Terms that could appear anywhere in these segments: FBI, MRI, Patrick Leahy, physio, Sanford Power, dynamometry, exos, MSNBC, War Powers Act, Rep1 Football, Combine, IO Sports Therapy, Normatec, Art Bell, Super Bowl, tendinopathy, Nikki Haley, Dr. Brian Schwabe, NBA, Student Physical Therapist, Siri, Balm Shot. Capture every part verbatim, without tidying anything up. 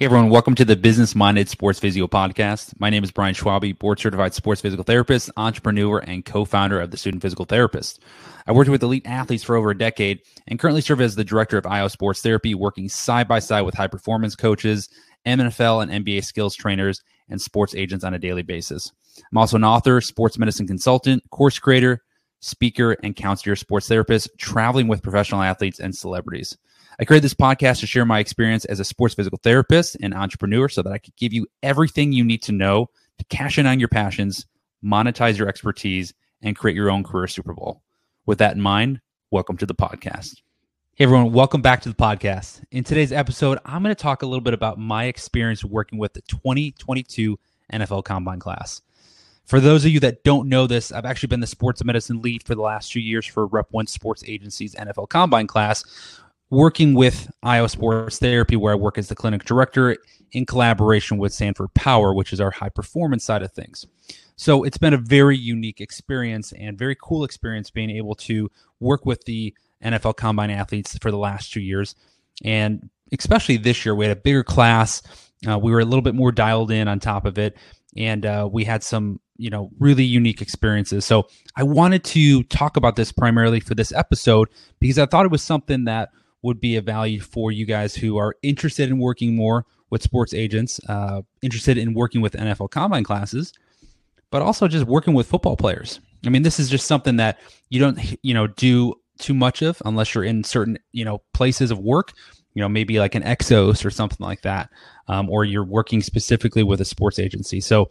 Hey everyone, welcome to the Business Minded Sports Physio Podcast. My name is Brian Schwabe, board-certified sports physical therapist, entrepreneur, and co-founder of the Student Physical Therapist. I worked with elite athletes for over a decade and currently serve as the director of I O Sports Therapy, working side-by-side with high-performance coaches, N F L and N B A skills trainers, and sports agents on a daily basis. I'm also an author, sports medicine consultant, course creator, speaker, and counselor sports therapist, traveling with professional athletes and celebrities. I created this podcast to share my experience as a sports physical therapist and entrepreneur so that I could give you everything you need to know to cash in on your passions, monetize your expertise, and create your own career Super Bowl. With that in mind, welcome to the podcast. Hey everyone, welcome back to the podcast. In today's episode, I'm going to talk a little bit about my experience working with the twenty twenty-two N F L Combine class. For those of you that don't know this, I've actually been the sports medicine lead for the last two years for Rep one Sports Agency's N F L Combine class, working with I O Sports Therapy, where I work as the clinic director in collaboration with Sanford Power, which is our high-performance side of things. So it's been a very unique experience and very cool experience being able to work with the N F L Combine athletes for the last two years. And especially this year, we had a bigger class. Uh, we were a little bit more dialed in on top of it, and uh, we had some you know, really unique experiences. So I wanted to talk about this primarily for this episode because I thought it was something that would be of value for you guys who are interested in working more with sports agents, uh, interested in working with N F L Combine classes, but also just working with football players. I mean, this is just something that you don't, you know, do too much of unless you're in certain, you know, places of work, you know, maybe like an Exos or something like that, um, or you're working specifically with a sports agency. So,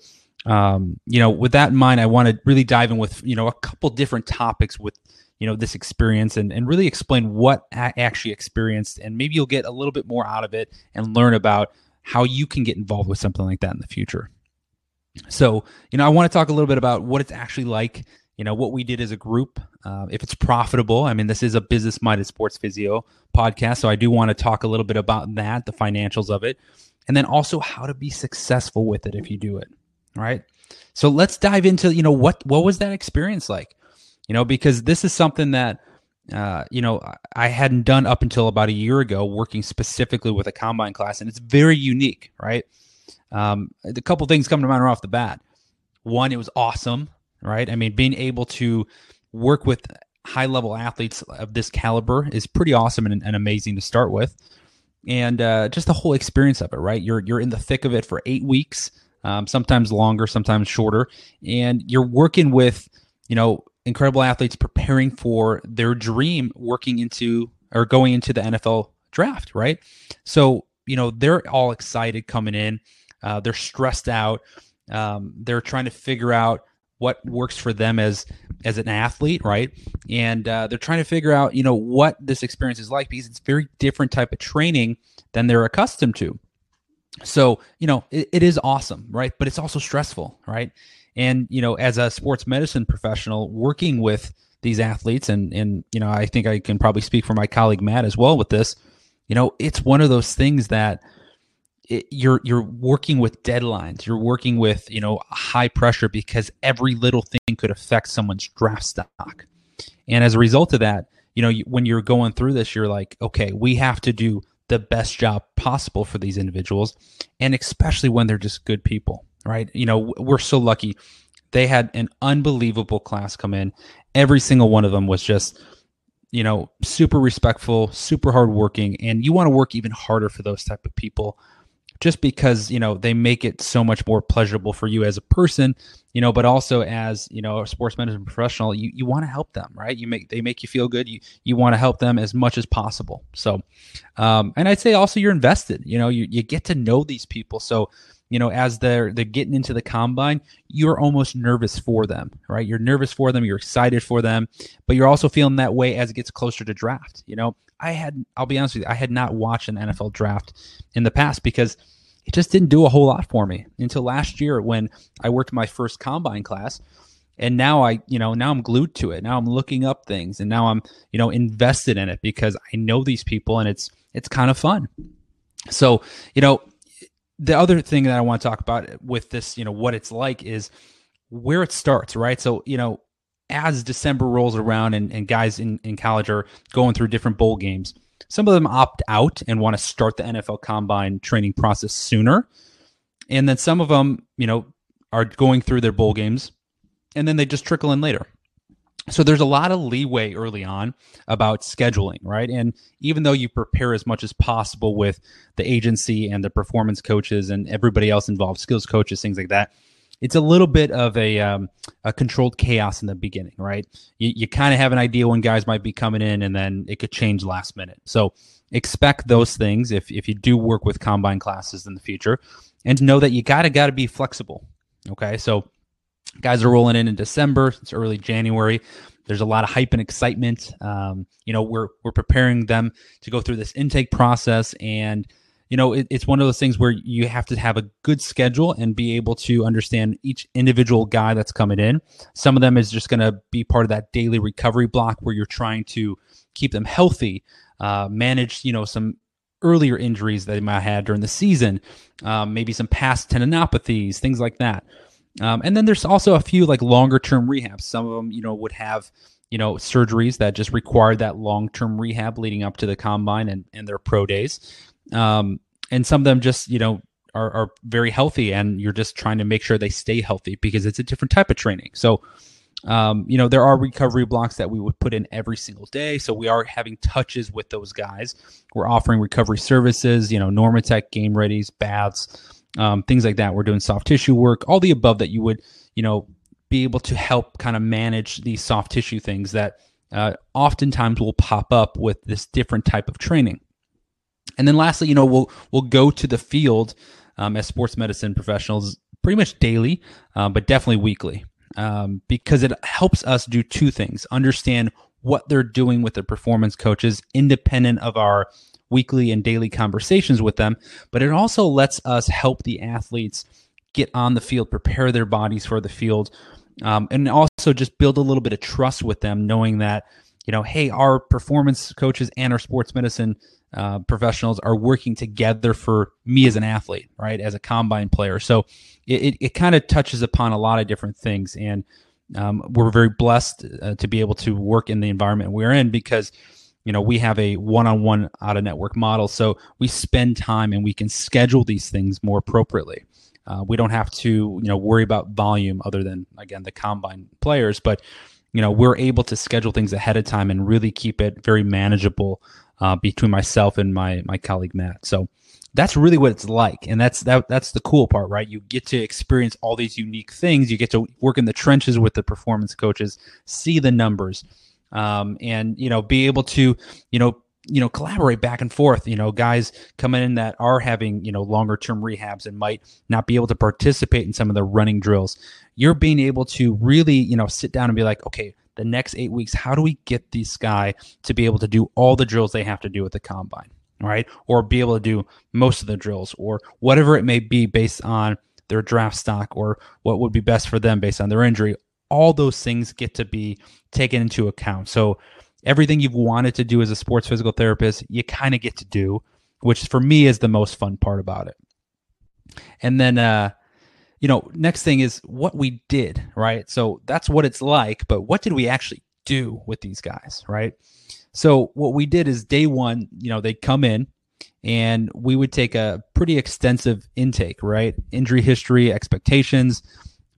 um, you know, with that in mind, I want to really dive in with, you know, a couple different topics with, you know, this experience and, and really explain what I actually experienced. And maybe you'll get a little bit more out of it and learn about how you can get involved with something like that in the future. So, you know, I want to talk a little bit about what it's actually like, you know, what we did as a group, uh, if it's profitable. I mean, this is a business-minded sports physio podcast, so I do want to talk a little bit about that, the financials of it, and then also how to be successful with it if you do it, right? So let's dive into, you know, what what was that experience like? You know, because this is something that, uh, you know, I hadn't done up until about a year ago, working specifically with a Combine class, and it's very unique, right? Um, a couple things come to mind right off the bat. One, it was awesome, right? I mean, being able to work with high-level athletes of this caliber is pretty awesome and, and amazing to start with, and uh, just the whole experience of it, right? You're you're in the thick of it for eight weeks, um, sometimes longer, sometimes shorter, and you're working with, you know, incredible athletes preparing for their dream, working into or going into the N F L draft, right? So, you know, they're all excited coming in. Uh, they're stressed out. Um, they're trying to figure out what works for them as as an athlete, right? And uh, they're trying to figure out, you know, what this experience is like because it's a very different type of training than they're accustomed to. So, you know, it, it is awesome, right? But it's also stressful, right? And, you know, as a sports medicine professional working with these athletes, and, and, you know, I think I can probably speak for my colleague, Matt, as well with this, you know, it's one of those things that it, you're, you're working with deadlines, you're working with, you know, high pressure because every little thing could affect someone's draft stock. And as a result of that, you know, you, when you're going through this, you're like, okay, we have to do the best job possible for these individuals. And especially when they're just good people. Right. You know, we're so lucky. They had an unbelievable class come in. Every single one of them was just, you know, super respectful, super hardworking. And you want to work even harder for those type of people just because, you know, they make it so much more pleasurable for you as a person, you know, but also as, you know, a sports medicine professional, you, you want to help them, right? You make, they make you feel good. You, you want to help them as much as possible. So, um, and I'd say also you're invested, you know, you, you get to know these people. So, you know, as they're, they're getting into the Combine, you're almost nervous for them, right? You're nervous for them. You're excited for them, but you're also feeling that way as it gets closer to draft. You know, I had, I'll be honest with you, I had not watched an N F L draft in the past because it just didn't do a whole lot for me until last year when I worked my first Combine class. And now I, you know, now I'm glued to it. Now I'm looking up things and now I'm, you know, invested in it because I know these people and it's, it's kind of fun. So, you know, the other thing that I want to talk about with this, you know, what it's like is where it starts, right? So, you know, as December rolls around and, and guys in, in college are going through different bowl games, Some of them opt out and want to start the N F L Combine training process sooner. And then some of them, you know, are going through their bowl games and then they just trickle in later. So there's a lot of leeway early on about scheduling, right? And even though you prepare as much as possible with the agency and the performance coaches and everybody else involved, skills coaches, things like that, it's a little bit of a, um, a controlled chaos in the beginning, right? You, you kind of have an idea when guys might be coming in and then it could change last minute. So expect those things if, if you do work with Combine classes in the future, and know that you gotta, gotta be flexible, okay? So guys are rolling in in December, it's early January. There's a lot of hype and excitement. Um, you know, we're we're preparing them to go through this intake process, and you know, it, it's one of those things where you have to have a good schedule and be able to understand each individual guy that's coming in. Some of them is just going to be part of that daily recovery block where you're trying to keep them healthy, uh, manage, you know, some earlier injuries that they might have had during the season, um, maybe some past tendinopathies, things like that. Um, and then there's also a few like longer term rehabs. Some of them, you know, would have, you know, surgeries that just required that long term rehab leading up to the Combine and, and their pro days. Um, and some of them just, you know, are, are very healthy, and you're just trying to make sure they stay healthy because it's a different type of training. So, um, you know, there are recovery blocks that we would put in every single day. So we are having touches with those guys. We're offering recovery services, you know, Normatec, game readies, baths, Um, things like that. We're doing soft tissue work, all the above that you would, you know, be able to help kind of manage these soft tissue things that uh, oftentimes will pop up with this different type of training. And then lastly, you know, we'll we'll go to the field um, as sports medicine professionals pretty much daily, uh, but definitely weekly, um, because it helps us do two things: understand what they're doing with their performance coaches, independent of our weekly and daily conversations with them, but it also lets us help the athletes get on the field, prepare their bodies for the field, um, and also just build a little bit of trust with them, knowing that, you know, hey, our performance coaches and our sports medicine uh, professionals are working together for me as an athlete, right, as a Combine player. So it, it, it kind of touches upon a lot of different things, and um, we're very blessed uh, to be able to work in the environment we're in because, you know, we have a one-on-one out-of-network model, so we spend time and we can schedule these things more appropriately. Uh, we don't have to, you know, worry about volume other than, again, the Combine players, but, you know, we're able to schedule things ahead of time and really keep it very manageable uh, between myself and my my colleague, Matt. So that's really what it's like, and that's that that's the cool part, right? You get to experience all these unique things. You get to work in the trenches with the performance coaches, see the numbers, Um, and, you know, be able to, you know, you know, collaborate back and forth, you know, guys coming in that are having, you know, longer term rehabs and might not be able to participate in some of the running drills. You're being able to really, you know, sit down and be like, okay, the next eight weeks, how do we get this guy to be able to do all the drills they have to do at the Combine, right? Or be able to do most of the drills or whatever it may be based on their draft stock or what would be best for them based on their injury. All those things get to be taken into account. So everything you've wanted to do as a sports physical therapist, you kind of get to do, which for me is the most fun part about it. And then, uh, you know, next thing is what we did, right? So that's what it's like, but what did we actually do with these guys, right? So what we did is day one, you know, they come in and we would take a pretty extensive intake, right? Injury history, expectations,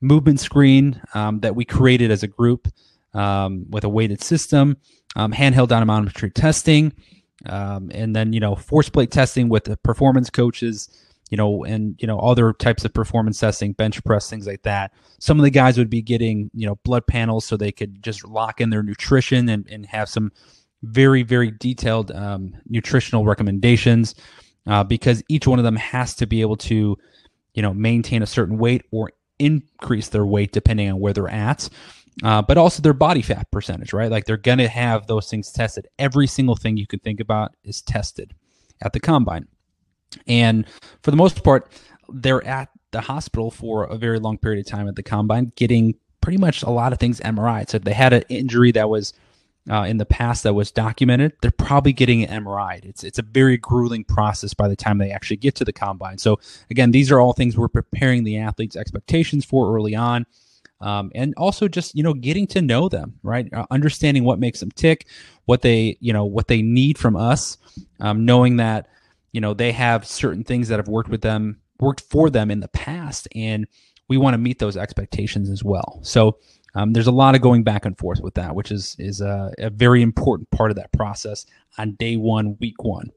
movement screen um, that we created as a group um, with a weighted system, um, handheld dynamometry testing, um, and then, you know, force plate testing with the performance coaches, you know, and, you know, other types of performance testing, bench press, things like that. Some of the guys would be getting, you know, blood panels so they could just lock in their nutrition and, and have some very, very detailed um, nutritional recommendations uh, because each one of them has to be able to, you know, maintain a certain weight or increase their weight depending on where they're at, uh, but also their body fat percentage, right? Like they're going to have those things tested. Every single thing you could think about is tested at the Combine. And for the most part, they're at the hospital for a very long period of time at the Combine, getting pretty much a lot of things M R I'd. So if they had an injury that was uh, in the past that was documented, they're probably getting an M R I'd. It's, it's a very grueling process by the time they actually get to the Combine. So again, these are all things we're preparing the athletes' expectations for early on, Um, and also just, you know, getting to know them, right? Uh, understanding what makes them tick, what they, you know, what they need from us, um, knowing that, you know, they have certain things that have worked with them, worked for them in the past. And we want to meet those expectations as well. So um, there's a lot of going back and forth with that, which is, is a, a very important part of that process on day one, week one.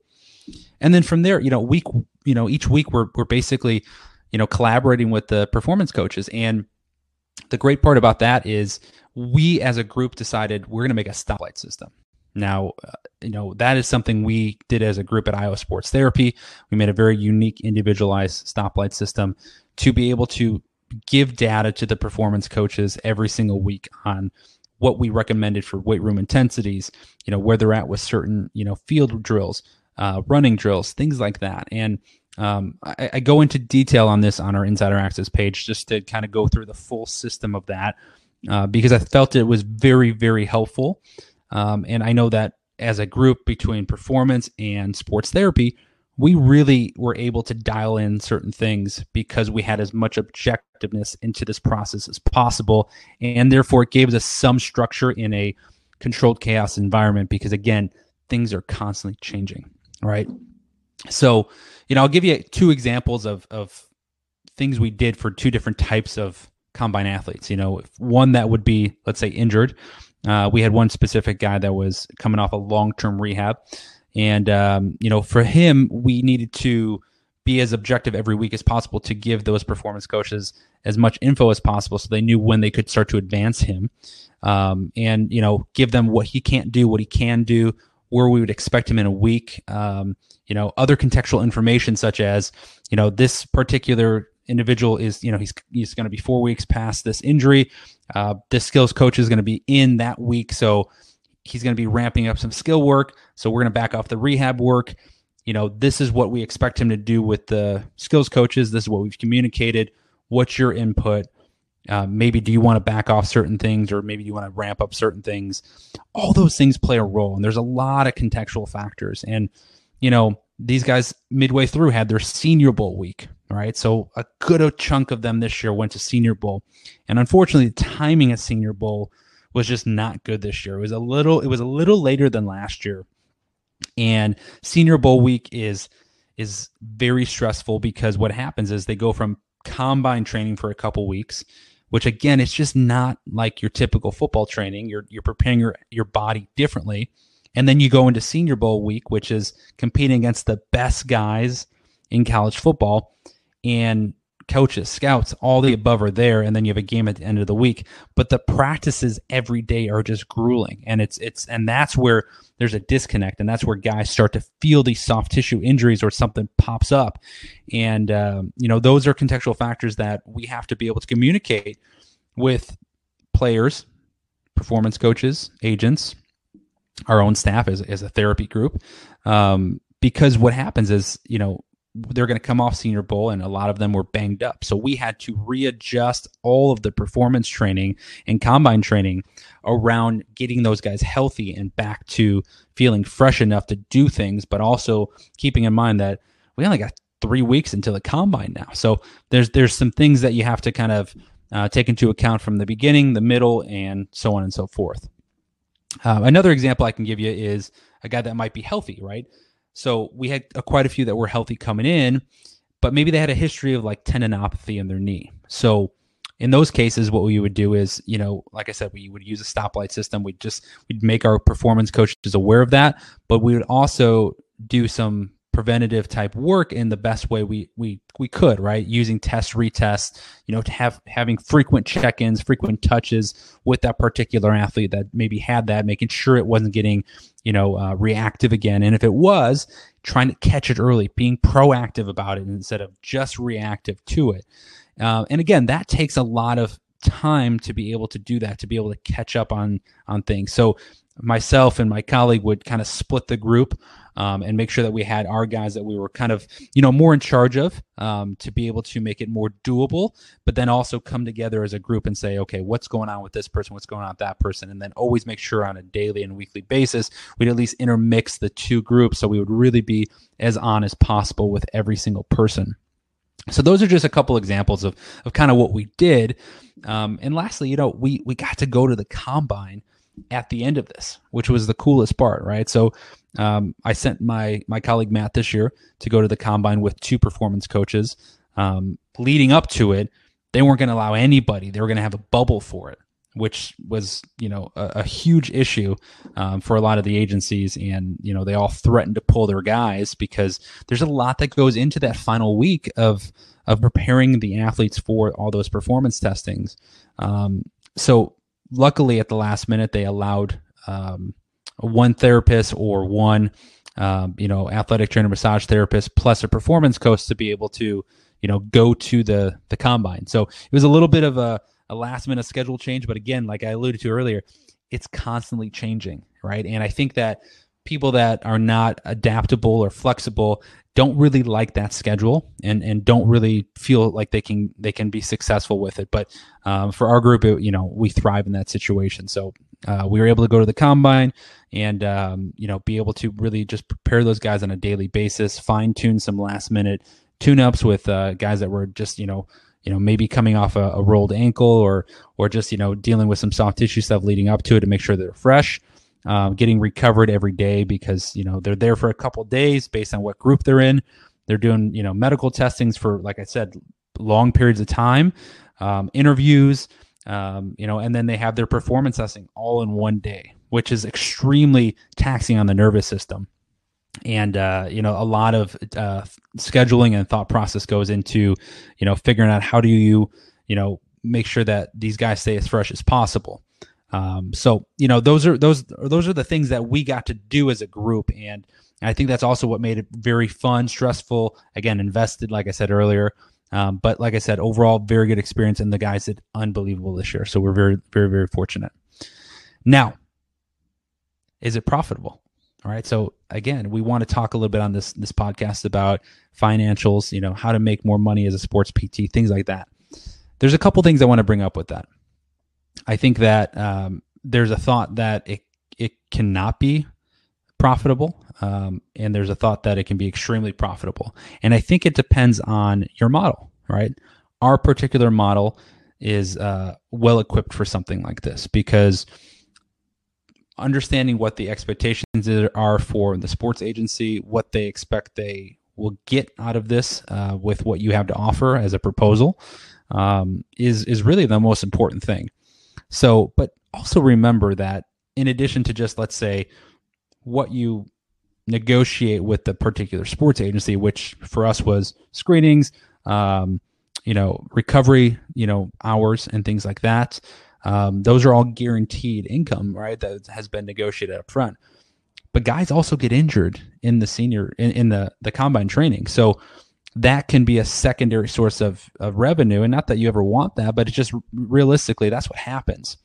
And then from there, you know, week, you know, each week we're, we're basically, you know, collaborating with the performance coaches. And the great part about that is we as a group decided we're going to make a stoplight system. Now, uh, you know, that is something we did as a group at I O Sports Therapy. We made a very unique, individualized stoplight system to be able to give data to the performance coaches every single week on what we recommended for weight room intensities, you know, where they're at with certain, you know, field drills, uh, running drills, things like that. And Um, I, I go into detail on this on our Insider Access page just to kind of go through the full system of that uh, because I felt it was very, very helpful. Um, and I know that as a group between performance and sports therapy, we really were able to dial in certain things because we had as much objectiveness into this process as possible. And therefore, it gave us some structure in a controlled chaos environment because, again, things are constantly changing, right? So, you know, I'll give you two examples of of things we did for two different types of Combine athletes. You know, one that would be, let's say, injured. Uh, we had one specific guy that was coming off a long-term rehab. And, um, you know, for him, we needed to be as objective every week as possible to give those performance coaches as much info as possible so they knew when they could start to advance him um, and, you know, give them what he can't do, what he can do, where we would expect him in a week, um, you know, other contextual information such as, you know, this particular individual is, you know, he's he's going to be four weeks past this injury. Uh, this skills coach is going to be in that week. So he's going to be ramping up some skill work. So we're going to back off the rehab work. You know, this is what we expect him to do with the skills coaches. This is what we've communicated. What's your input? Uh, maybe do you want to back off certain things or maybe you want to ramp up certain things? All those things play a role. And there's a lot of contextual factors. And, you know, these guys midway through had their Senior Bowl week, right? So a good chunk of them this year went to Senior Bowl. And unfortunately, the timing of Senior Bowl was just not good this year. It was a little, it was a little later than last year. And Senior Bowl week is, is very stressful because what happens is they go from Combine training for a couple weeks, which again, it's just not like your typical football training. You're you're preparing your, your body differently. And then you go into Senior Bowl week, which is competing against the best guys in college football. And coaches, scouts, all the above are there. And then you have a game at the end of the week. But the practices every day are just grueling. And it's it's and that's where there's a disconnect. And that's where guys start to feel these soft tissue injuries or something pops up. And, um, you know, those are contextual factors that we have to be able to communicate with players, performance coaches, agents, our own staff as, as a therapy group. Um, because what happens is, you know, they're going to come off Senior Bowl and a lot of them were banged up. So we had to readjust all of the performance training and Combine training around getting those guys healthy and back to feeling fresh enough to do things, but also keeping in mind that we only got three weeks until the Combine now. So there's, there's some things that you have to kind of uh, take into account from the beginning, the middle, and so on and so forth. Uh, another example I can give you is a guy that might be healthy, right? So we had a, quite a few that were healthy coming in, but maybe they had a history of like tendinopathy in their knee. So in those cases, what we would do is, you know, like I said, we would use a stoplight system. We'd just, we'd make our performance coaches aware of that, but we would also do some preventative type work in the best way we, we, we could, right? Using test, retest, you know, to have, having frequent check-ins, frequent touches with that particular athlete that maybe had that, making sure it wasn't getting, you know, uh, reactive again. And if it was, trying to catch it early, being proactive about it instead of just reactive to it. Uh, and again, that takes a lot of time to be able to do that, to be able to catch up on, on things. So myself and my colleague would kind of split the group um, and make sure that we had our guys that we were kind of, you know, more in charge of um, to be able to make it more doable, but then also come together as a group and say, okay, what's going on with this person? What's going on with that person? And then always make sure on a daily and weekly basis, we'd at least intermix the two groups. So we would really be as honest as possible with every single person. So those are just a couple examples of of kind of what we did. Um, and lastly, you know, we we got to go to the Combine at the end of this, which was the coolest part, right? So um, I sent my my colleague Matt this year to go to the Combine with two performance coaches. Um, leading up to it, they weren't going to allow anybody. They were going to have a bubble for it, which was, you know, a, a huge issue um, for a lot of the agencies. And, you know, they all threatened to pull their guys because there's a lot that goes into that final week of of preparing the athletes for all those performance testings. Um, so luckily at the last minute, they allowed um, one therapist or one, um, you know, athletic trainer, massage therapist, plus a performance coach to be able to, you know, go to the the Combine. So it was a little bit of a a last minute schedule change. But again, like I alluded to earlier, it's constantly changing, right? And I think that people that are not adaptable or flexible don't really like that schedule and, and don't really feel like they can, they can be successful with it. But um, for our group, it, you know, we thrive in that situation. So uh, we were able to go to the Combine and, um, you know, be able to really just prepare those guys on a daily basis, fine tune some last minute tune ups with uh, guys that were just, you know, you know, maybe coming off a, a rolled ankle or, or just, you know, dealing with some soft tissue stuff leading up to it to make sure they're fresh, um, getting recovered every day because, you know, they're there for a couple of days based on what group they're in. They're doing, you know, medical testings for, like I said, long periods of time, um, interviews, um, you know, and then they have their performance testing all in one day, which is extremely taxing on the nervous system. And, uh, you know, a lot of uh, scheduling and thought process goes into, you know, figuring out how do you, you know, make sure that these guys stay as fresh as possible. Um, so, you know, those are those those are the things that we got to do as a group. And I think that's also what made it very fun, stressful, again, invested, like I said earlier. Um, but like I said, overall, very good experience. And the guys did unbelievable this year. So we're very, very, very fortunate. Now, is it profitable? All right. So again, we want to talk a little bit on this this podcast about financials, you know, how to make more money as a sports P T, things like that. There's a couple things I want to bring up with that. I think that um, there's a thought that it it cannot be profitable, um, and there's a thought that it can be extremely profitable. And I think it depends on your model, right? Our particular model is uh, well equipped for something like this because understanding what the expectations are for the sports agency, what they expect they will get out of this uh, with what you have to offer as a proposal um, is, is really the most important thing. So, but also remember that in addition to just, let's say, what you negotiate with the particular sports agency, which for us was screenings, um, you know, recovery, you know, hours and things like that. Um, those are all guaranteed income, right? That has been negotiated up front. But guys also get injured in the senior in, in the the combine training, so that can be a secondary source of of revenue. And not that you ever want that, but it's just realistically that's what happens,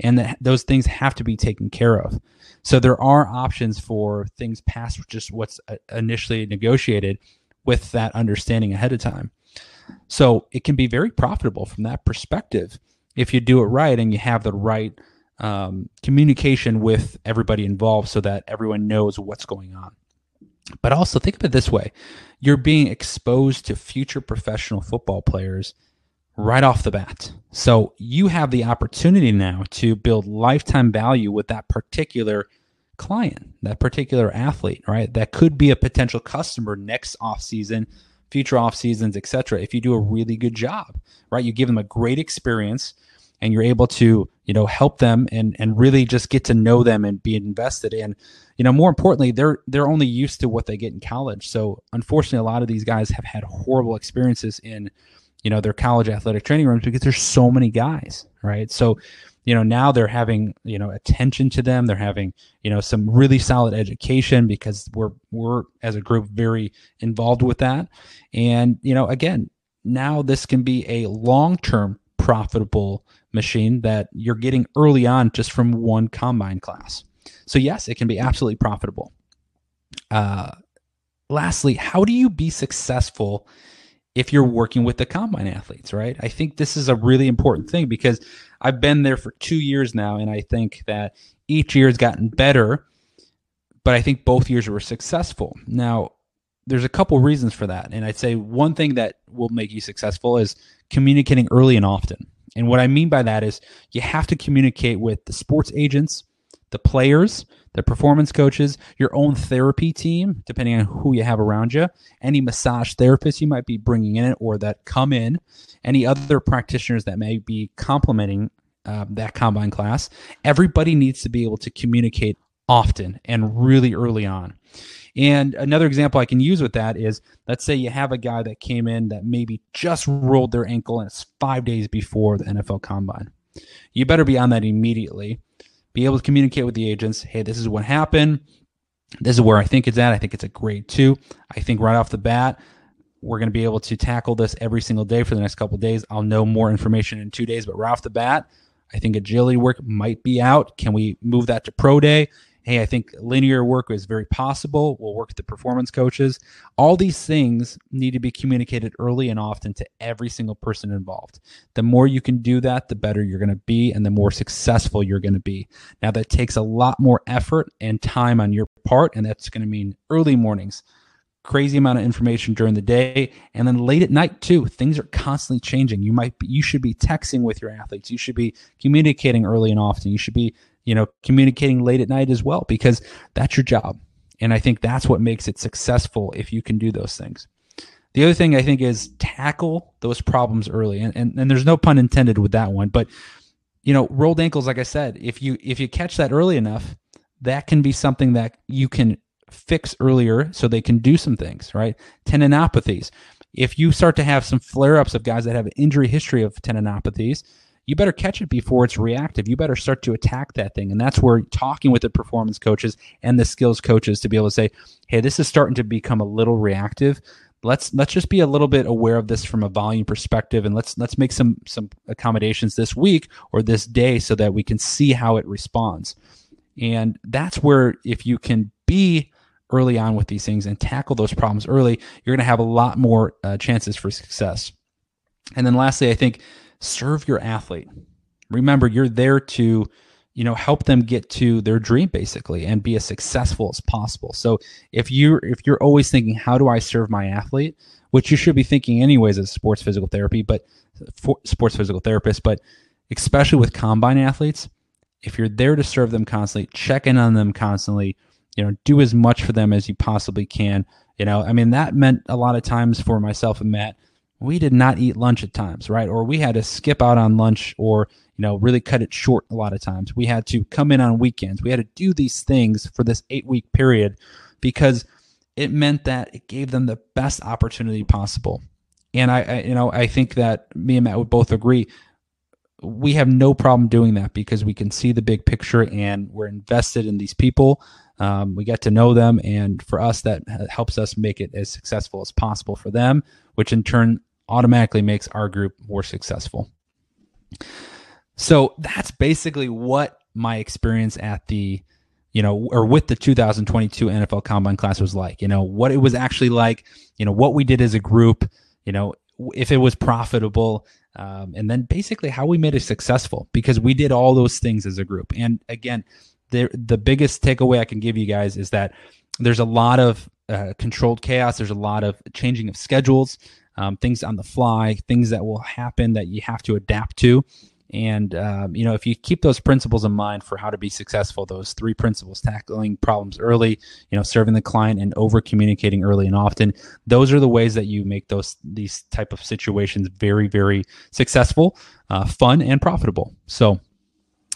and that those things have to be taken care of. So there are options for things past just what's initially negotiated, with that understanding ahead of time. So it can be very profitable from that perspective, if you do it right and you have the right um, communication with everybody involved so that everyone knows what's going on. But also think of it this way. You're being exposed to future professional football players right off the bat. So you have the opportunity now to build lifetime value with that particular client, that particular athlete, right? That could be a potential customer next offseason, future off seasons, et cetera, if you do a really good job, right? You give them a great experience and you're able to, you know, help them and, and really just get to know them and be invested in, you know, more importantly, they're, they're only used to what they get in college. So unfortunately, a lot of these guys have had horrible experiences in, you know, their college athletic training rooms because there's so many guys, right? So, you know, now they're having, you know, attention to them. They're having, you know, some really solid education because we're, we're as a group very involved with that. And, you know, again, now this can be a long-term profitable machine that you're getting early on just from one combine class. So yes, it can be absolutely profitable. Uh, lastly, how do you be successful if you're working with the combine athletes, right? I think this is a really important thing because I've been there for two years now, and I think that each year has gotten better, but I think both years were successful. Now, there's a couple reasons for that. And I'd say one thing that will make you successful is communicating early and often. And what I mean by that is you have to communicate with the sports agents, the players, the performance coaches, your own therapy team, depending on who you have around you, any massage therapists you might be bringing in or that come in, any other practitioners that may be complementing uh, that Combine class. Everybody needs to be able to communicate often and really early on. And another example I can use with that is, let's say you have a guy that came in that maybe just rolled their ankle and it's five days before the N F L Combine. You better be on that immediately. Be able to communicate with the agents. Hey, this is what happened. This is where I think it's at. I think it's a grade two. I think right off the bat, we're going to be able to tackle this every single day for the next couple of days. I'll know more information in two days, but right off the bat, I think agility work might be out. Can we move that to pro day? Hey, I think linear work is very possible. We'll work with the performance coaches. All these things need to be communicated early and often to every single person involved. The more you can do that, the better you're going to be and the more successful you're going to be. Now, that takes a lot more effort and time on your part, and that's going to mean early mornings, crazy amount of information during the day, and then late at night too. Things are constantly changing. You might be, you should be texting with your athletes. You should be communicating early and often. You should be you know, communicating late at night as well, because that's your job. And I think that's what makes it successful if you can do those things. The other thing I think is tackle those problems early. And, and, and there's no pun intended with that one, but you know, rolled ankles, like I said, if you, if you catch that early enough, that can be something that you can fix earlier so they can do some things, right? Tendinopathies. If you start to have some flare-ups of guys that have an injury history of tendinopathies, you better catch it before it's reactive. You better start to attack that thing. And that's where talking with the performance coaches and the skills coaches to be able to say, hey, this is starting to become a little reactive. Let's let's just be a little bit aware of this from a volume perspective, and let's let's make some some accommodations this week or this day so that we can see how it responds. And that's where, if you can be early on with these things and tackle those problems early, you're going to have a lot more uh, chances for success. And then lastly, I think, serve your athlete. Remember, you're there to, you know, help them get to their dream basically and be as successful as possible. So if you're, if you're always thinking, how do I serve my athlete, which you should be thinking anyways as sports physical therapy, but for sports physical therapist, but especially with Combine athletes, if you're there to serve them constantly, check in on them constantly, you know, do as much for them as you possibly can. You know, I mean, that meant a lot of times for myself and Matt, we did not eat lunch at times, right? Or we had to skip out on lunch, or, you know, really cut it short a lot of times. We had to come in on weekends. We had to do these things for this eight week period because it meant that it gave them the best opportunity possible. And I, I, you know, I think that me and Matt would both agree. We have no problem doing that because we can see the big picture and we're invested in these people. Um, we get to know them. And for us, that helps us make it as successful as possible for them, which in turn automatically makes our group more successful. So that's basically what my experience at the, you know, or with the two thousand twenty-two N F L Combine class was like, you know, what it was actually like, you know, what we did as a group, you know, if it was profitable, um, and then basically how we made it successful, because we did all those things as a group. And again, the, the biggest takeaway I can give you guys is that there's a lot of uh, controlled chaos. There's a lot of changing of schedules. Um, things on the fly, things that will happen that you have to adapt to. And, um, you know, if you keep those principles in mind for how to be successful, those three principles, tackling problems early, you know, serving the client, and over communicating early and often, those are the ways that you make those, these type of situations very, very successful, uh, fun, and profitable. So,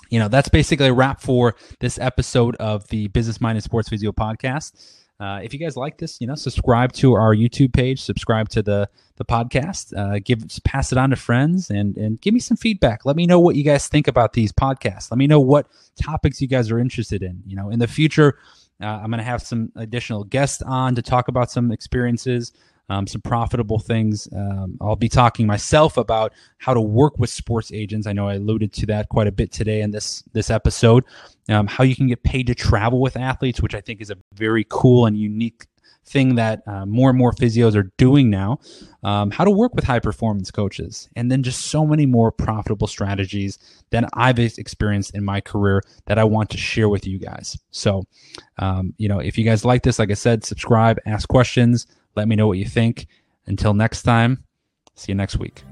you know, that's basically a wrap for this episode of the Business Minded Sports Physio Podcast. Uh, if you guys like this, you know, subscribe to our YouTube page, subscribe to the the podcast, uh, give pass it on to friends, and and give me some feedback. Let me know what you guys think about these podcasts. Let me know what topics you guys are interested in. You know, in the future, uh, I'm going to have some additional guests on to talk about some experiences, um, some profitable things. Um, I'll be talking myself about how to work with sports agents. I know I alluded to that quite a bit today in this this episode, um, how you can get paid to travel with athletes, which I think is a very cool and unique thing that uh, more and more physios are doing now, um, how to work with high performance coaches, and then just so many more profitable strategies that I've experienced in my career that I want to share with you guys. So, um, you know, if you guys like this, like I said, subscribe, ask questions, Let me know what you think. Until next time, see you next week.